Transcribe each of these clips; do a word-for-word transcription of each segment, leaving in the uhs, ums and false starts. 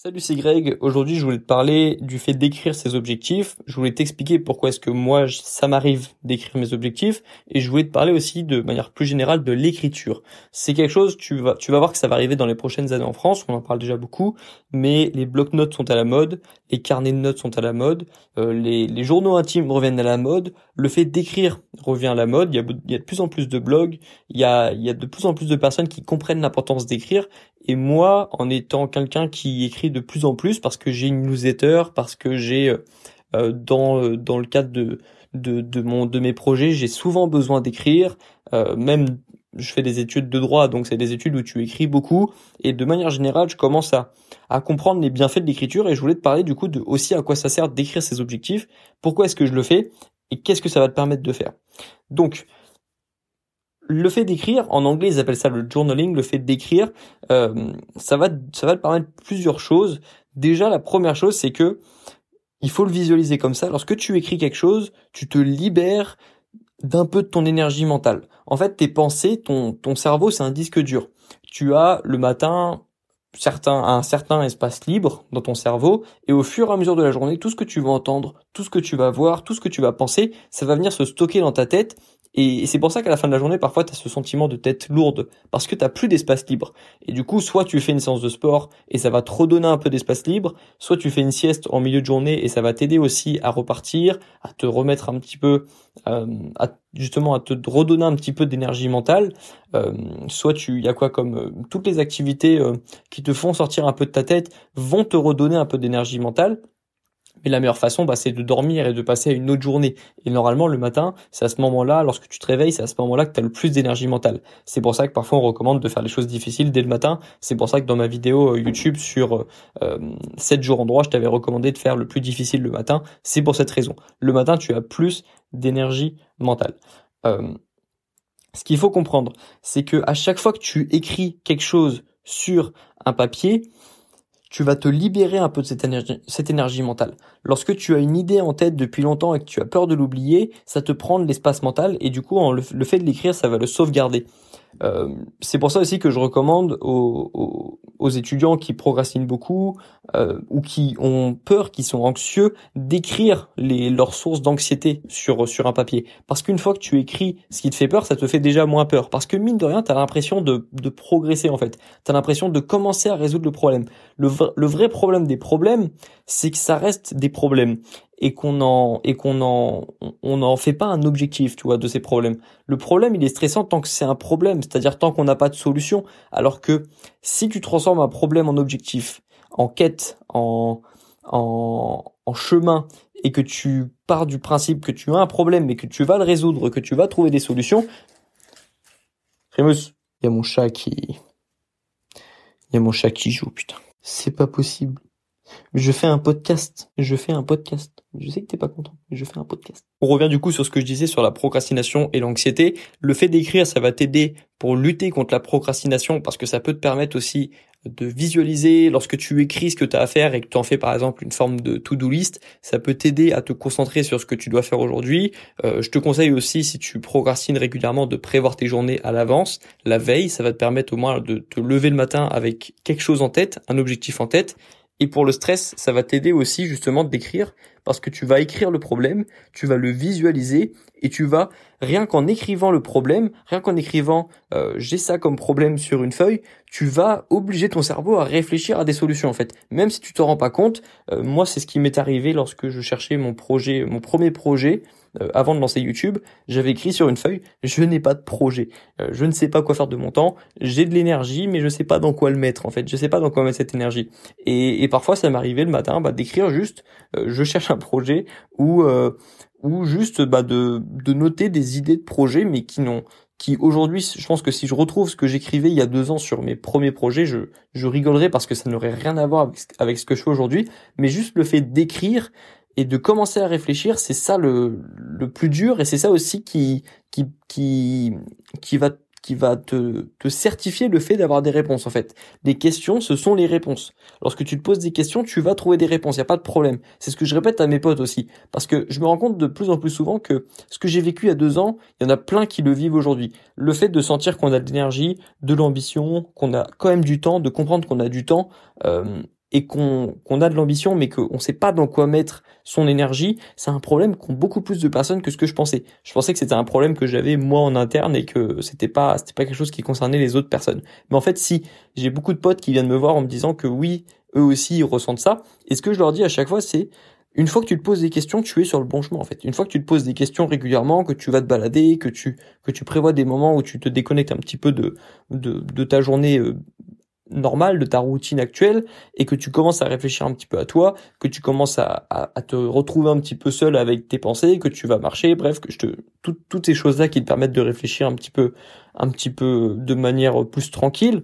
Salut, c'est Greg. Aujourd'hui, je voulais te parler du fait d'écrire ses objectifs. Je voulais t'expliquer pourquoi est-ce que moi, ça m'arrive d'écrire mes objectifs. Et je voulais te parler aussi de manière plus générale de l'écriture. C'est quelque chose, tu vas, tu vas voir que ça va arriver dans les prochaines années en France. On en parle déjà beaucoup. Mais les blocs-notes sont à la mode. Les carnets de notes sont à la mode. Euh, les, les journaux intimes reviennent à la mode. Le fait d'écrire revient à la mode. Il y a, il y a de plus en plus de blogs. Il y a, il y a de plus en plus de personnes qui comprennent l'importance d'écrire. Et moi, en étant quelqu'un qui écrit de plus en plus parce que j'ai une newsletter, parce que j'ai euh, dans euh, dans le cadre de de de mon de mes projets, j'ai souvent besoin d'écrire. Euh, même je fais des études de droit, donc c'est des études où tu écris beaucoup. Et de manière générale, je commence à à comprendre les bienfaits de l'écriture. Et je voulais te parler du coup de aussi à quoi ça sert d'écrire ses objectifs. Pourquoi est-ce que je le fais et qu'est-ce que ça va te permettre de faire. Donc le fait d'écrire, en anglais ils appellent ça le journaling, le fait d'écrire, euh, ça va, ça va te permettre plusieurs choses. Déjà, la première chose, c'est que il faut le visualiser comme ça. Lorsque tu écris quelque chose, tu te libères d'un peu de ton énergie mentale. En fait, tes pensées, ton, ton cerveau, c'est un disque dur. Tu as le matin certains, un certain espace libre dans ton cerveau, et au fur et à mesure de la journée, tout ce que tu vas entendre, tout ce que tu vas voir, tout ce que tu vas penser, ça va venir se stocker dans ta tête. Et c'est pour ça qu'à la fin de la journée, parfois, tu as ce sentiment de tête lourde parce que tu n'as plus d'espace libre. Et du coup, soit tu fais une séance de sport et ça va te redonner un peu d'espace libre, soit tu fais une sieste en milieu de journée et ça va t'aider aussi à repartir, à te remettre un petit peu, euh, à, justement à te redonner un petit peu d'énergie mentale. Euh, soit tu, il y a quoi comme euh, toutes les activités euh, qui te font sortir un peu de ta tête vont te redonner un peu d'énergie mentale. Mais la meilleure façon, bah, c'est de dormir et de passer à une autre journée. Et normalement, le matin, c'est à ce moment-là, lorsque tu te réveilles, c'est à ce moment-là que tu as le plus d'énergie mentale. C'est pour ça que parfois, on recommande de faire les choses difficiles dès le matin. C'est pour ça que dans ma vidéo YouTube sur euh, sept jours en droit, je t'avais recommandé de faire le plus difficile le matin. C'est pour cette raison. Le matin, tu as plus d'énergie mentale. Euh, ce qu'il faut comprendre, c'est que à chaque fois que tu écris quelque chose sur un papier, tu vas te libérer un peu de cette énergie, cette énergie mentale. Lorsque tu as une idée en tête depuis longtemps et que tu as peur de l'oublier, ça te prend de l'espace mental et du coup, en le, le fait de l'écrire, ça va le sauvegarder. Euh, c'est pour ça aussi que je recommande aux, aux, aux étudiants qui procrastinent beaucoup euh, ou qui ont peur, qui sont anxieux, d'écrire les, leurs sources d'anxiété sur, sur un papier. Parce qu'une fois que tu écris ce qui te fait peur, ça te fait déjà moins peur. Parce que mine de rien, tu as l'impression de, de progresser en fait. Tu as l'impression de commencer à résoudre le problème. Le, v- le vrai problème des problèmes, c'est que ça reste des problèmes. et qu'on en et qu'on en on n'en fait pas un objectif, tu vois, de ces problèmes. Le problème, il est stressant tant que c'est un problème, c'est-à-dire tant qu'on n'a pas de solution, alors que si tu transformes un problème en objectif, en quête, en en en chemin et que tu pars du principe que tu as un problème et que tu vas le résoudre, que tu vas trouver des solutions. Rémus, il y a mon chat qui il y a mon chat qui joue, putain. C'est pas possible. Je fais un podcast, je fais un podcast. Je sais que t'es pas content, mais je fais un podcast. On revient du coup sur ce que je disais sur la procrastination et l'anxiété. Le fait d'écrire, ça va t'aider pour lutter contre la procrastination parce que ça peut te permettre aussi de visualiser lorsque tu écris ce que tu as à faire et que tu en fais par exemple une forme de to-do list. Ça peut t'aider à te concentrer sur ce que tu dois faire aujourd'hui. Euh, je te conseille aussi, si tu procrastines régulièrement, de prévoir tes journées à l'avance, la veille. Ça va te permettre au moins de te lever le matin avec quelque chose en tête, un objectif en tête. Et pour le stress, ça va t'aider aussi justement d'écrire parce que tu vas écrire le problème, tu vas le visualiser et tu vas, rien qu'en écrivant le problème, rien qu'en écrivant euh, j'ai ça comme problème sur une feuille, tu vas obliger ton cerveau à réfléchir à des solutions en fait. Même si tu t'en rends pas compte, euh, moi c'est ce qui m'est arrivé lorsque je cherchais mon projet, mon premier projet. Euh, avant de lancer YouTube, j'avais écrit sur une feuille, je n'ai pas de projet, euh, je ne sais pas quoi faire de mon temps, j'ai de l'énergie, mais je sais pas dans quoi le mettre en fait, je sais pas dans quoi mettre cette énergie. Et, et parfois, ça m'arrivait le matin bah, d'écrire juste, euh, je cherche un projet ou euh, ou juste bah, de de noter des idées de projets, mais qui n'ont qui aujourd'hui, je pense que si je retrouve ce que j'écrivais il y a deux ans sur mes premiers projets, je je rigolerais parce que ça n'aurait rien à voir avec, avec ce que je fais aujourd'hui, mais juste le fait d'écrire. Et de commencer à réfléchir, c'est ça le, le plus dur et c'est ça aussi qui, qui, qui, qui va, qui va te, te certifier le fait d'avoir des réponses en fait. Les questions, ce sont les réponses. Lorsque tu te poses des questions, tu vas trouver des réponses, il n'y a pas de problème. C'est ce que je répète à mes potes aussi parce que je me rends compte de plus en plus souvent que ce que j'ai vécu il y a deux ans, il y en a plein qui le vivent aujourd'hui. Le fait de sentir qu'on a de l'énergie, de l'ambition, qu'on a quand même du temps, de comprendre qu'on a du temps... Euh, et qu'on, qu'on a de l'ambition, mais qu'on ne sait pas dans quoi mettre son énergie, c'est un problème qu'ont beaucoup plus de personnes que ce que je pensais. Je pensais que c'était un problème que j'avais moi en interne et que c'était pas, c'était pas quelque chose qui concernait les autres personnes. Mais en fait, si, j'ai beaucoup de potes qui viennent me voir en me disant que oui, eux aussi, ils ressentent ça. Et ce que je leur dis à chaque fois, c'est une fois que tu te poses des questions, tu es sur le bon chemin, en fait. Une fois que tu te poses des questions régulièrement, que tu vas te balader, que tu, que tu prévois des moments où tu te déconnectes un petit peu de, de, de ta journée euh, normal de ta routine actuelle et que tu commences à réfléchir un petit peu à toi, que tu commences à, à, à te retrouver un petit peu seul avec tes pensées, que tu vas marcher, bref, que je te, tout, toutes ces choses-là qui te permettent de réfléchir un petit peu, un petit peu de manière plus tranquille,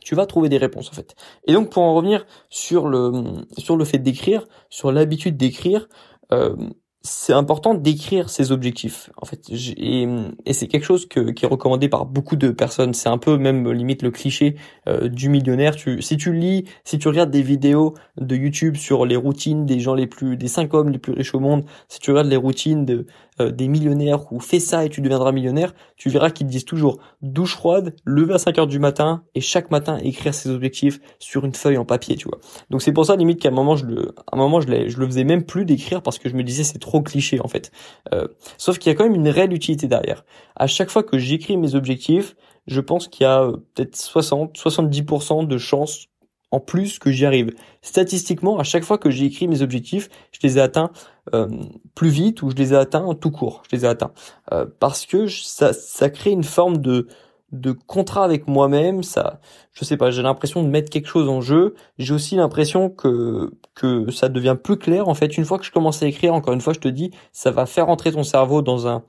tu vas trouver des réponses en fait. Et donc pour en revenir sur le, sur le fait d'écrire, sur l'habitude d'écrire, euh, c'est important d'écrire ses objectifs, en fait, et, et c'est quelque chose que, qui est recommandé par beaucoup de personnes. C'est un peu même limite le cliché euh, du millionnaire. Tu, si tu lis, si tu regardes des vidéos de YouTube sur les routines des gens les plus, des cinq hommes les plus riches au monde, si tu regardes les routines de euh, des millionnaires ou fais ça et tu deviendras millionnaire, tu verras qu'ils te disent toujours douche froide, lever à cinq heures du matin et chaque matin écrire ses objectifs sur une feuille en papier, tu vois. Donc c'est pour ça limite qu'à un moment je le, à un moment je l'ai, je le faisais même plus d'écrire parce que je me disais c'est trop trop cliché en fait. Euh, sauf qu'il y a quand même une réelle utilité derrière. À chaque fois que j'écris mes objectifs, je pense qu'il y a euh, peut-être soixante à soixante-dix pour cent de chances en plus que j'y arrive. Statistiquement, à chaque fois que j'ai écrit mes objectifs, je les ai atteints euh, plus vite ou je les ai atteints tout court. Je les ai atteints euh, parce que je, ça, ça crée une forme de de contrat avec moi-même, ça, je sais pas, j'ai l'impression de mettre quelque chose en jeu. J'ai aussi l'impression que que ça devient plus clair en fait. Une fois que je commence à écrire, encore une fois, je te dis, ça va faire entrer ton cerveau dans un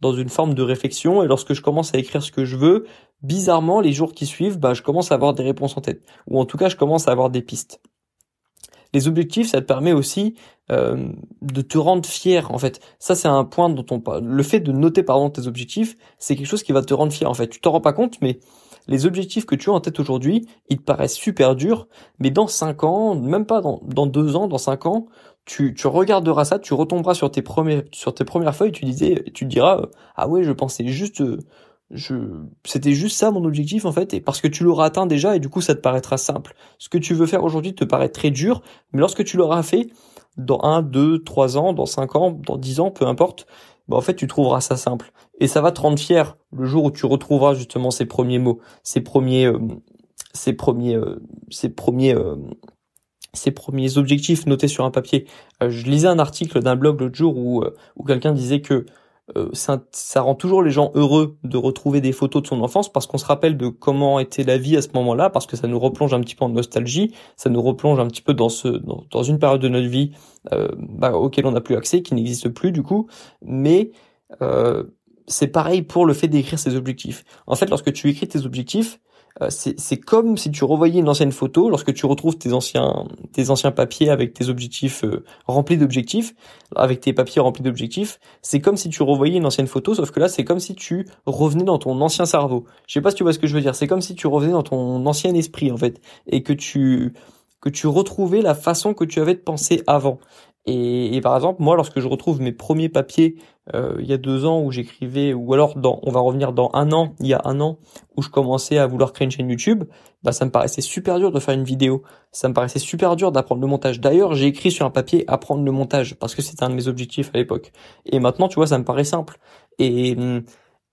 dans une forme de réflexion. Et lorsque je commence à écrire ce que je veux, bizarrement, les jours qui suivent, bah, je commence à avoir des réponses en tête, ou en tout cas, je commence à avoir des pistes. Les objectifs, ça te permet aussi euh, de te rendre fier, en fait. Ça, c'est un point dont on parle. Le fait de noter, pardon, tes objectifs, c'est quelque chose qui va te rendre fier, en fait. Tu t'en rends pas compte, mais les objectifs que tu as en tête aujourd'hui, ils te paraissent super durs, mais dans cinq ans, même pas dans, dans deux ans, dans cinq ans, tu, tu regarderas ça, tu retomberas sur tes premiers, sur tes premières feuilles, tu disais, tu te diras, euh, ah ouais, je pensais juste... Euh, Je, c'était juste ça mon objectif en fait, et parce que tu l'auras atteint déjà et du coup ça te paraîtra simple. Ce que tu veux faire aujourd'hui te paraît très dur, mais lorsque tu l'auras fait, dans un, deux, trois ans, dans cinq ans, dans dix ans, peu importe, bah en fait tu trouveras ça simple. Et ça va te rendre fier le jour où tu retrouveras justement ces premiers mots, ces premiers, euh, ces premiers, euh, ces premiers, euh, ces premiers objectifs notés sur un papier. Euh, je lisais un article d'un blog l'autre jour où, euh, où quelqu'un disait que Euh, ça, ça rend toujours les gens heureux de retrouver des photos de son enfance parce qu'on se rappelle de comment était la vie à ce moment-là, parce que ça nous replonge un petit peu en nostalgie, ça nous replonge un petit peu dans ce dans, dans une période de notre vie euh, bah, auquel on n'a plus accès, qui n'existe plus du coup. Mais euh, c'est pareil pour le fait d'écrire ses objectifs. En fait, lorsque tu écris tes objectifs, euh, c'est, c'est comme si tu revoyais une ancienne photo. Lorsque tu retrouves tes anciens tes anciens papiers avec tes objectifs euh, remplis d'objectifs, avec tes papiers remplis d'objectifs, c'est comme si tu revoyais une ancienne photo, sauf que là, c'est comme si tu revenais dans ton ancien cerveau. Je sais pas si tu vois ce que je veux dire. C'est comme si tu revenais dans ton ancien esprit en fait, et que tu que tu retrouvais la façon que tu avais de penser avant. Et, et par exemple, moi, lorsque je retrouve mes premiers papiers, euh, il y a deux ans où j'écrivais, ou alors dans, on va revenir dans un an, il y a un an où je commençais à vouloir créer une chaîne YouTube, bah ça me paraissait super dur de faire une vidéo, ça me paraissait super dur d'apprendre le montage. D'ailleurs, j'ai écrit sur un papier apprendre le montage parce que c'était un de mes objectifs à l'époque. Et maintenant, tu vois, ça me paraît simple. Et hum,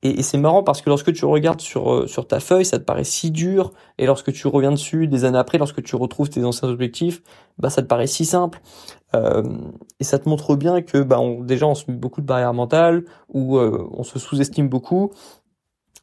Et c'est marrant parce que lorsque tu regardes sur sur ta feuille, ça te paraît si dur, et lorsque tu reviens dessus des années après, lorsque tu retrouves tes anciens objectifs, bah ça te paraît si simple. Euh, et ça te montre bien que bah on, déjà on se met beaucoup de barrières mentales ou euh, on se sous-estime beaucoup.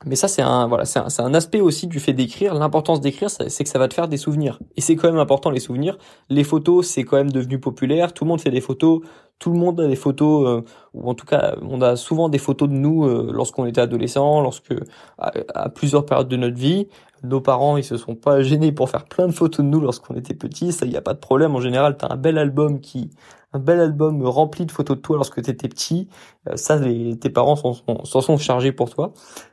Mais ça c'est un voilà c'est un, c'est un aspect aussi du fait d'écrire. L'importance d'écrire, c'est que ça va te faire des souvenirs, et c'est quand même important les souvenirs. Les photos, c'est quand même devenu populaire, tout le monde fait des photos, tout le monde a des photos, euh, ou en tout cas on a souvent des photos de nous euh, lorsqu'on était adolescent, lorsque à, à plusieurs périodes de notre vie. Nos parents, ils se sont pas gênés pour faire plein de photos de nous lorsqu'on était petits, ça y a pas de problème. En général, t'as un bel album qui, un bel album rempli de photos de toi lorsque t'étais petit. Ça, les, tes parents s'en sont, s'en sont chargés pour toi.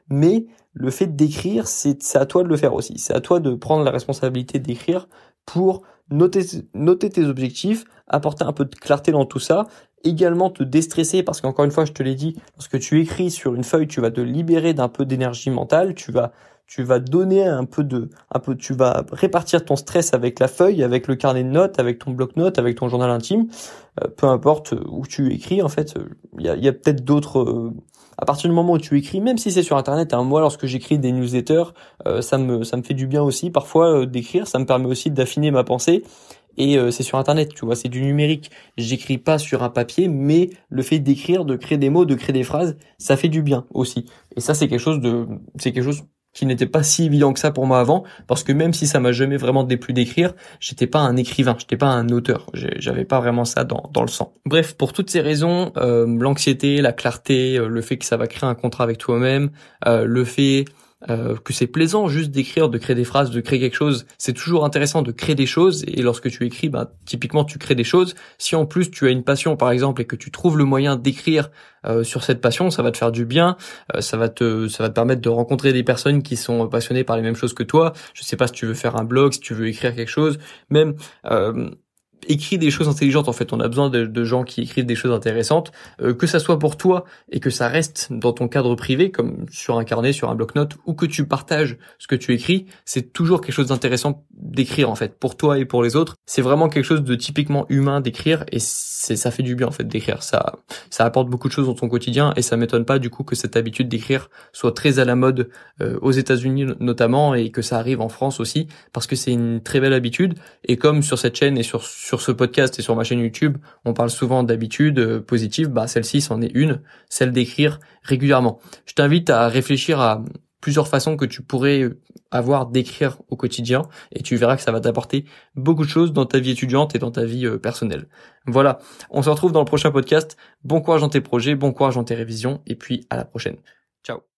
Mais le fait d'écrire, c'est, c'est à toi de le faire aussi. C'est à toi de prendre la responsabilité d'écrire pour noter, noter tes objectifs, apporter un peu de clarté dans tout ça. Également te déstresser, parce qu'encore une fois, je te l'ai dit, lorsque tu écris sur une feuille, tu vas te libérer d'un peu d'énergie mentale, tu vas tu vas donner un peu de, un peu, tu vas répartir ton stress avec la feuille, avec le carnet de notes, avec ton bloc-notes, avec ton journal intime, euh, peu importe où tu écris. En fait, il y a, y a peut-être d'autres. Euh, à partir du moment où tu écris, même si c'est sur Internet, hein, moi, lorsque j'écris des newsletters, euh, ça me, ça me fait du bien aussi. Parfois, euh, d'écrire, ça me permet aussi d'affiner ma pensée. Et euh, c'est sur Internet, tu vois, c'est du numérique. J'écris pas sur un papier, mais le fait d'écrire, de créer des mots, de créer des phrases, ça fait du bien aussi. Et ça, c'est quelque chose de, c'est quelque chose qui n'était pas si évident que ça pour moi avant, parce que même si ça m'a jamais vraiment déplu d'écrire, j'étais pas un écrivain, j'étais pas un auteur, j'avais pas vraiment ça dans dans le sang. Bref, pour toutes ces raisons, euh, l'anxiété, la clarté, euh, le fait que ça va créer un contrat avec toi-même, euh, le fait Euh, que c'est plaisant juste d'écrire, de créer des phrases, de créer quelque chose. C'est toujours intéressant de créer des choses, et lorsque tu écris, bah, typiquement tu crées des choses. Si en plus tu as une passion par exemple et que tu trouves le moyen d'écrire euh, sur cette passion, ça va te faire du bien, euh, ça va te ça va te permettre de rencontrer des personnes qui sont passionnées par les mêmes choses que toi. Je sais pas, si tu veux faire un blog, si tu veux écrire quelque chose, même euh, écris des choses intelligentes. En fait, on a besoin de, de gens qui écrivent des choses intéressantes, euh, que ça soit pour toi et que ça reste dans ton cadre privé, comme sur un carnet, sur un bloc-notes, ou que tu partages ce que tu écris. C'est toujours quelque chose d'intéressant d'écrire, en fait, pour toi et pour les autres. C'est vraiment quelque chose de typiquement humain d'écrire, et c'est ça fait du bien, en fait, d'écrire. Ça ça apporte beaucoup de choses dans ton quotidien, et ça m'étonne pas du coup que cette habitude d'écrire soit très à la mode euh, aux États-Unis notamment, et que ça arrive en France aussi, parce que c'est une très belle habitude. Et comme sur cette chaîne et sur Sur ce podcast et sur ma chaîne YouTube, on parle souvent d'habitudes euh, positives. Bah, celle-ci, c'en est une, celle d'écrire régulièrement. Je t'invite à réfléchir à plusieurs façons que tu pourrais avoir d'écrire au quotidien, et tu verras que ça va t'apporter beaucoup de choses dans ta vie étudiante et dans ta vie euh, personnelle. Voilà, on se retrouve dans le prochain podcast. Bon courage dans tes projets, bon courage dans tes révisions, et puis à la prochaine. Ciao.